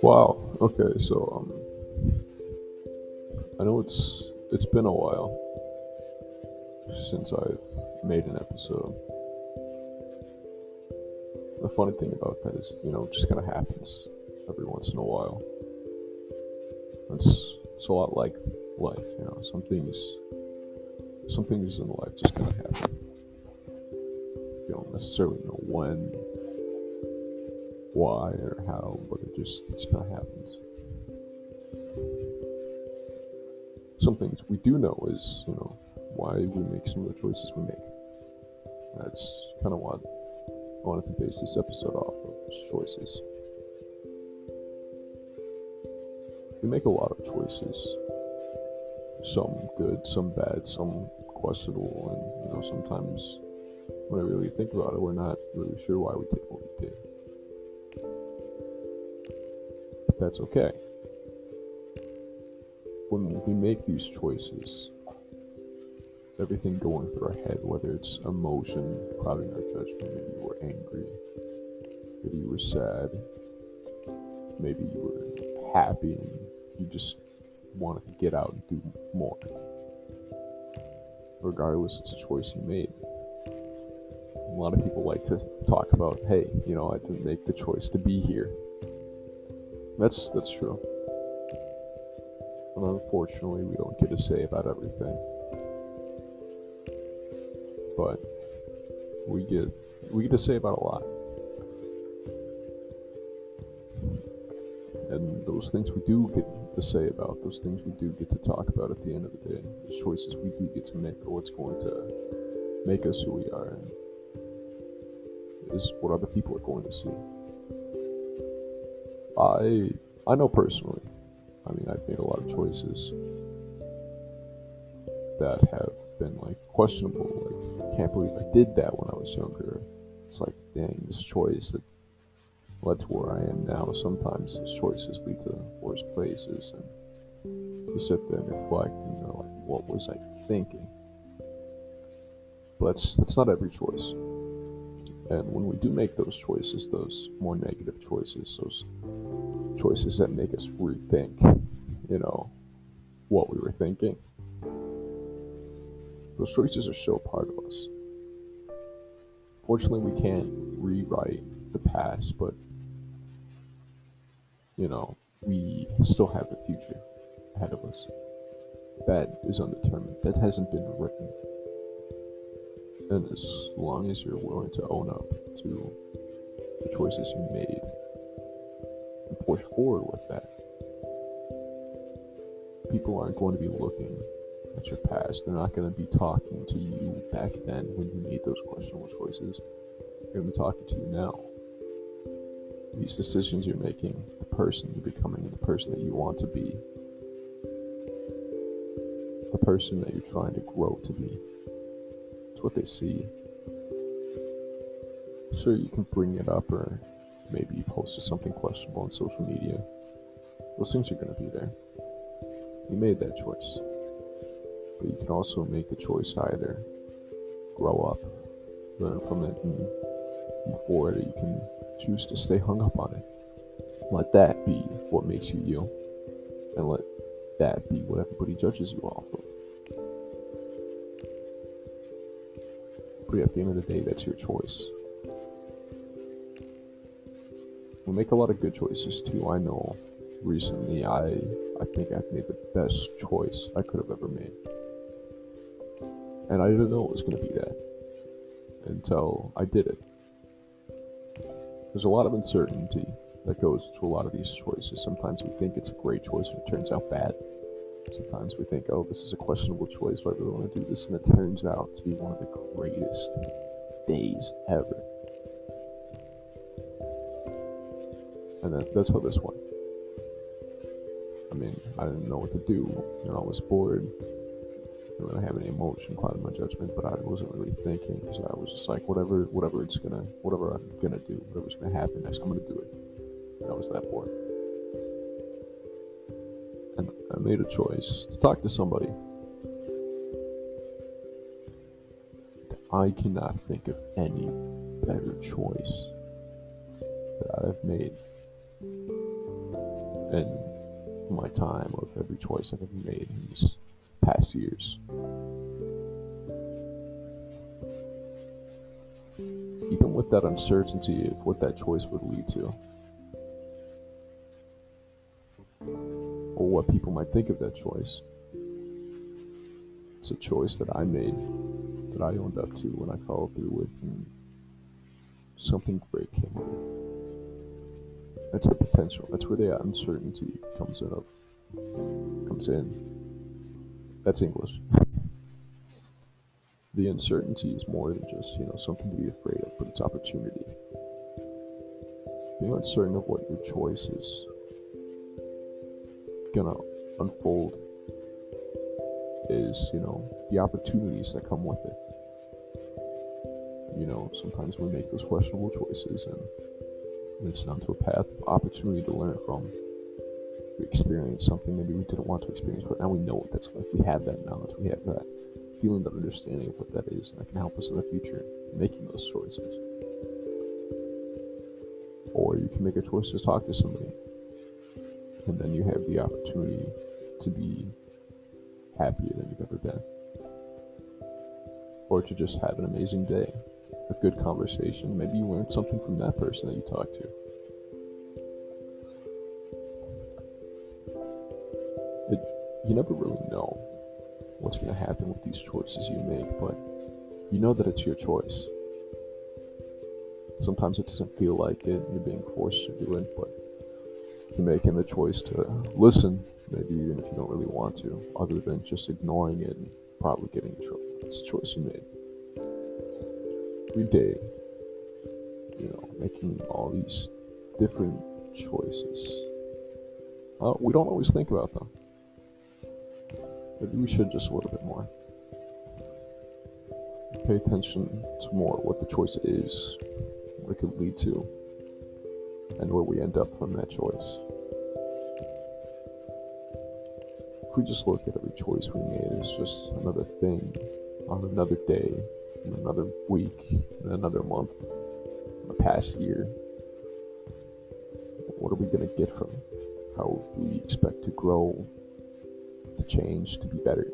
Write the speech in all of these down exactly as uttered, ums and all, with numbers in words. Wow. Okay. So um, I know it's it's been a while since I've made an episode. The funny thing about that is, you know, it just kind of happens every once in a while. It's it's a lot like life, you know. Some things, some things in life just kind of happen. You don't necessarily know when, why, or how, but it just, it just kind of happens. Some things we do know is, you know, why we make some of the choices we make. That's kind of what I wanted to base this episode off of, choices. We make a lot of choices. Some good, some bad, some questionable, and, you know, sometimes when I really think about it, we're not really sure why we did what we did. But that's okay. When we make these choices, everything going through our head, whether it's emotion clouding our judgment, maybe you were angry, maybe you were sad, maybe you were happy, and you just wanted to get out and do more. Regardless, it's a choice you made. A lot of people like to talk about, hey, you know, I didn't make the choice to be here. That's that's true. But unfortunately, we don't get a say about everything. But we get we get a say about a lot. And those things we do get to say about, those things we do get to talk about at the end of the day, those choices we do get to make are what's going to make us who we are, and is what other people are going to see. I I know personally, I mean, I've made a lot of choices that have been like questionable, like, I can't believe I did that when I was younger. It's like, dang, this choice that led to where I am now. Sometimes those choices lead to worse places, and you sit there and reflect and you're like, what was I thinking? But that's, that's not every choice. And when we do make those choices, those more negative choices, those choices that make us rethink, you know, what we were thinking, those choices are still part of us. Fortunately, we can't rewrite the past, but, you know, we still have the future ahead of us. That is undetermined. That hasn't been written. And as long as you're willing to own up to the choices you made and push forward with that, people aren't going to be looking at your past. They're not going to be talking to you back then when you made those questionable choices. They're going to be talking to you now. These decisions you're making, the person you're becoming, and the person that you want to be, the person that you're trying to grow to be. It's what they see. Sure, you can bring it up, or maybe you posted something questionable on social media. Those things are going to be there. You made that choice. But you can also make the choice to either grow up, learn from it, and move forward, or you can choose to stay hung up on it. Let that be what makes you you, and let that be what everybody judges you off of. But at the end of the day, that's your choice. We make a lot of good choices too. I know recently I I think I've made the best choice I could have ever made. And I didn't know it was going to be that until I did it. There's a lot of uncertainty that goes to a lot of these choices. Sometimes we think it's a great choice and it turns out bad. Sometimes we think, oh, this is a questionable choice, but I really want to do this, and it turns out to be one of the greatest days ever. And that, that's how this went. I mean, I didn't know what to do, and I was bored. I didn't really have any emotion clouding my judgment, but I wasn't really thinking, because I was just like, whatever, whatever it's gonna, whatever I'm gonna do, whatever's gonna happen next, I'm gonna do it. And I was that bored. And I made a choice to talk to somebody. I cannot think of any better choice that I've made in my time of every choice I've ever made in these past years. Even with that uncertainty of what that choice would lead to, or what people might think of that choice, it's a choice that I made, that I owned up to when I followed through with, and something great came out of it. That's the potential. That's where the uncertainty comes in. Of, comes in. That's English. The uncertainty is more than just, you know, something to be afraid of, but it's opportunity. Being uncertain of what your choice is gonna unfold is, you know, the opportunities that come with it. You know, sometimes we make those questionable choices and leads down to a path of opportunity to learn from. We experience something maybe we didn't want to experience, but now we know what that's like. We have that knowledge, we have that feeling, that understanding of what that is, and that can help us in the future in making those choices. Or you can make a choice to talk to somebody, and then you have the opportunity to be happier than you've ever been, or to just have an amazing day, a good conversation. Maybe you learned something from that person that you talked to. It, you never really know what's going to happen with these choices you make, but you know that it's your choice. Sometimes it doesn't feel like it, you're being forced to do it, but you're making the choice to listen, maybe even if you don't really want to, other than just ignoring it and probably getting in trouble. It's a choice you made. Every day, you know, making all these different choices. Uh, we don't always think about them. Maybe we should just a little bit more. Pay attention to more what the choice is, what it could lead to, and where we end up from that choice. If we just look at every choice we made as just another thing on another day, in another week, in another month, in the past year, what are we going to get from it? How do we expect to grow, to change, to be better?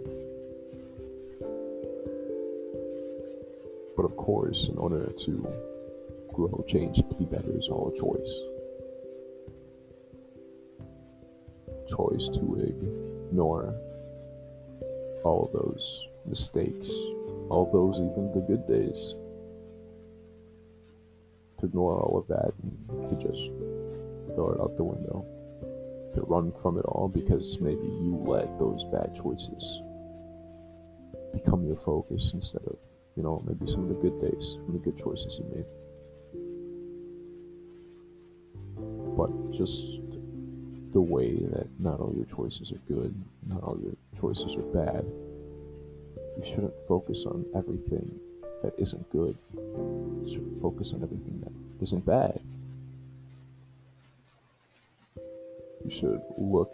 But of course, in order to grow, change, to be better is all a choice. Choice to ignore all those mistakes, all those, even the good days. To ignore all of that and to just throw it out the window. To run from it all because maybe you let those bad choices become your focus instead of, you know, maybe some of the good days, some of the good choices you made. But just the way that not all your choices are good, not all your choices are bad, you shouldn't focus on everything that isn't good. You should focus on everything that isn't bad. You should look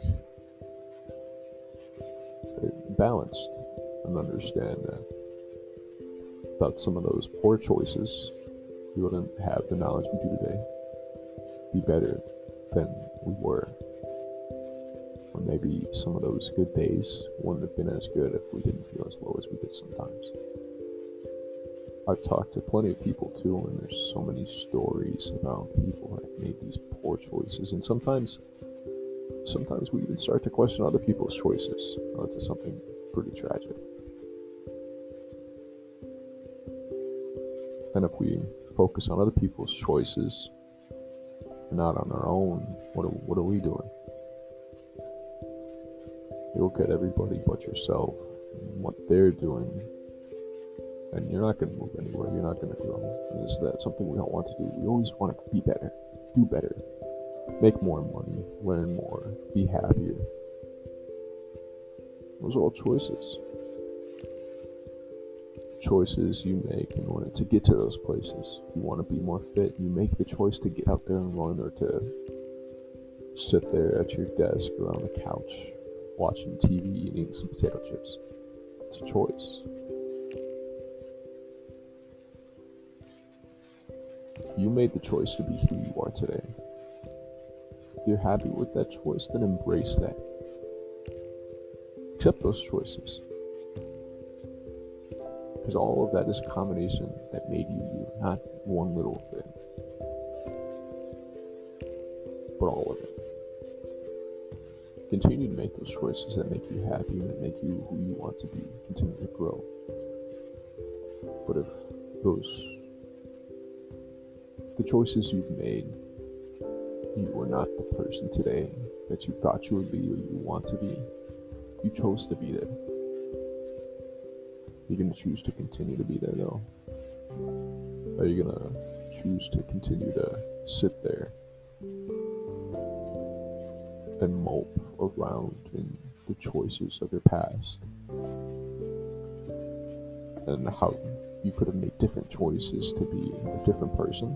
balanced and understand that without some of those poor choices, we wouldn't have the knowledge we do today. Be better than we were. Or maybe some of those good days wouldn't have been as good if we didn't feel as low as we did sometimes. I've talked to plenty of people too, and there's so many stories about people that made these poor choices, and sometimes Sometimes we even start to question other people's choices, onto uh, something pretty tragic. And if we focus on other people's choices, and not on our own, what are, what are we doing? You look at everybody but yourself, and what they're doing, and you're not going to move anywhere, you're not going to grow. Is that something we don't want to do? We always want to be better, do better. Make more money, learn more, be happier. Those are all choices. Choices you make in order to get to those places. If you want to be more fit, you make the choice to get out there and run, or to sit there at your desk or on the couch, watching T V and eating some potato chips. It's a choice. You made the choice to be who you are today. If you're happy with that choice, then embrace that. Accept those choices. Because all of that is a combination that made you you, not one little thing, but all of it. Continue to make those choices that make you happy and that make you who you want to be. Continue to grow. But if those, the choices you've made, you are not the person today that you thought you would be or you want to be, you chose to be there. You're going to choose to continue to be there though. Are you going to choose to continue to sit there and mope around in the choices of your past and how you could have made different choices to be a different person?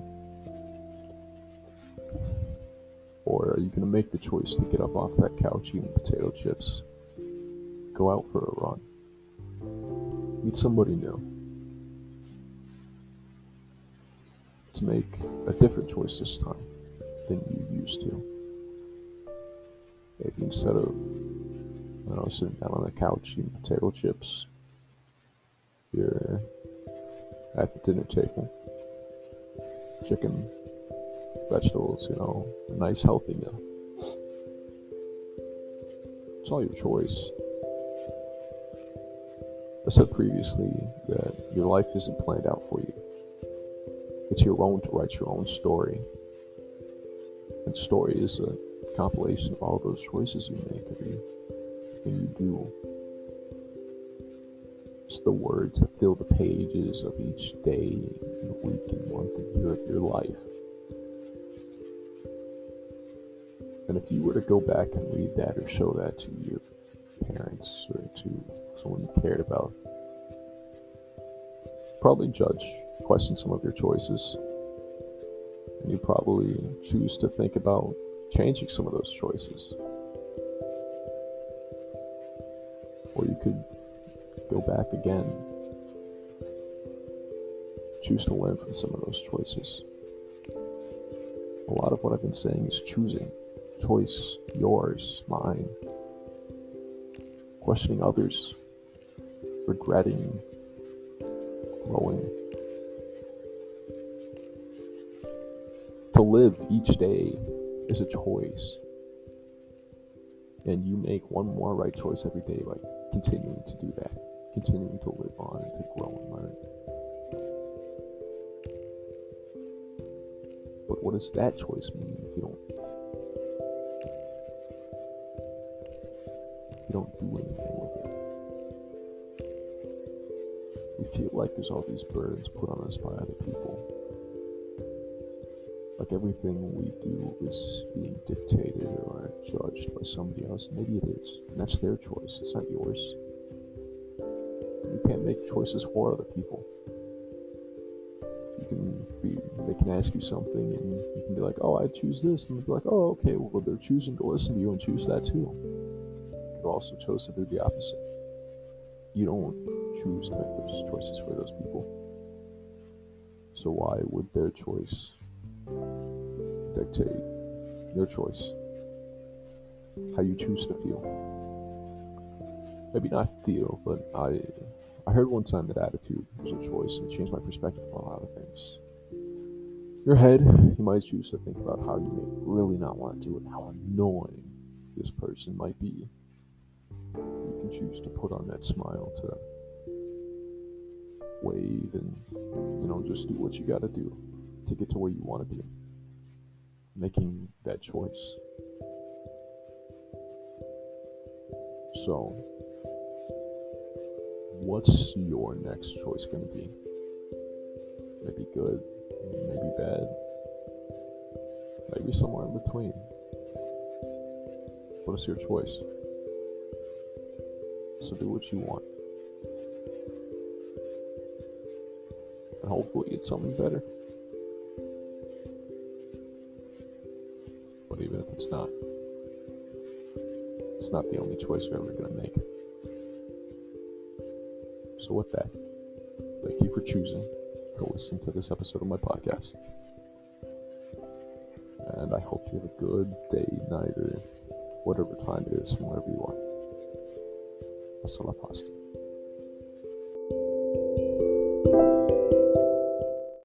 Or are you going to make the choice to get up off that couch eating potato chips, go out for a run, meet somebody new? Let's make a different choice this time than you used to. Maybe instead of, I don't know, sitting down on the couch eating potato chips, you're at the dinner table, chicken, vegetables, you know, a nice healthy meal. It's all your choice. I said previously that your life isn't planned out for you. It's your own to write your own story. And story is a compilation of all those choices you make every thing you do. It's the words that fill the pages of each day and week and month and year of your life. And if you were to go back and read that or show that to your parents or to someone you cared about, probably judge, question some of your choices, and you probably choose to think about changing some of those choices. Or you could go back again, choose to learn from some of those choices. A lot of what I've been saying is choosing. Choice, yours, mine. Questioning others, regretting, growing. To live each day is a choice, and you make one more right choice every day by continuing to do that, continuing to live on, to grow and learn. But what does that choice mean if you don't? You don't do anything with it. We feel like there's all these burdens put on us by other people. Like everything we do is being dictated or judged by somebody else. Maybe it is, and that's their choice. It's not yours. You can't make choices for other people. You can be, they can ask you something, and you can be like, "Oh, I choose this," and they'll be like, "Oh, okay." Well, they're choosing to listen to you and choose that too. Also chose to do the opposite. You don't choose to make those choices for those people. So why would their choice dictate your choice? How you choose to feel? Maybe not feel, but I I heard one time that attitude was a choice, and it changed my perspective on a lot of things. Your head, you might choose to think about how you may really not want to do it, how annoying this person might be. You can choose to put on that smile, to wave, and, you know, just do what you gotta do to get to where you want to be. Making that choice. So, what's your next choice gonna be? Maybe good, maybe bad, maybe somewhere in between. What is your choice? So do what you want. And hopefully it's something better. But even if it's not, it's not the only choice you're ever going to make. So with that, thank you for choosing to listen to this episode of my podcast. and I hope you have a good day, night, or whatever time it is from wherever you are. Hasta la pasta.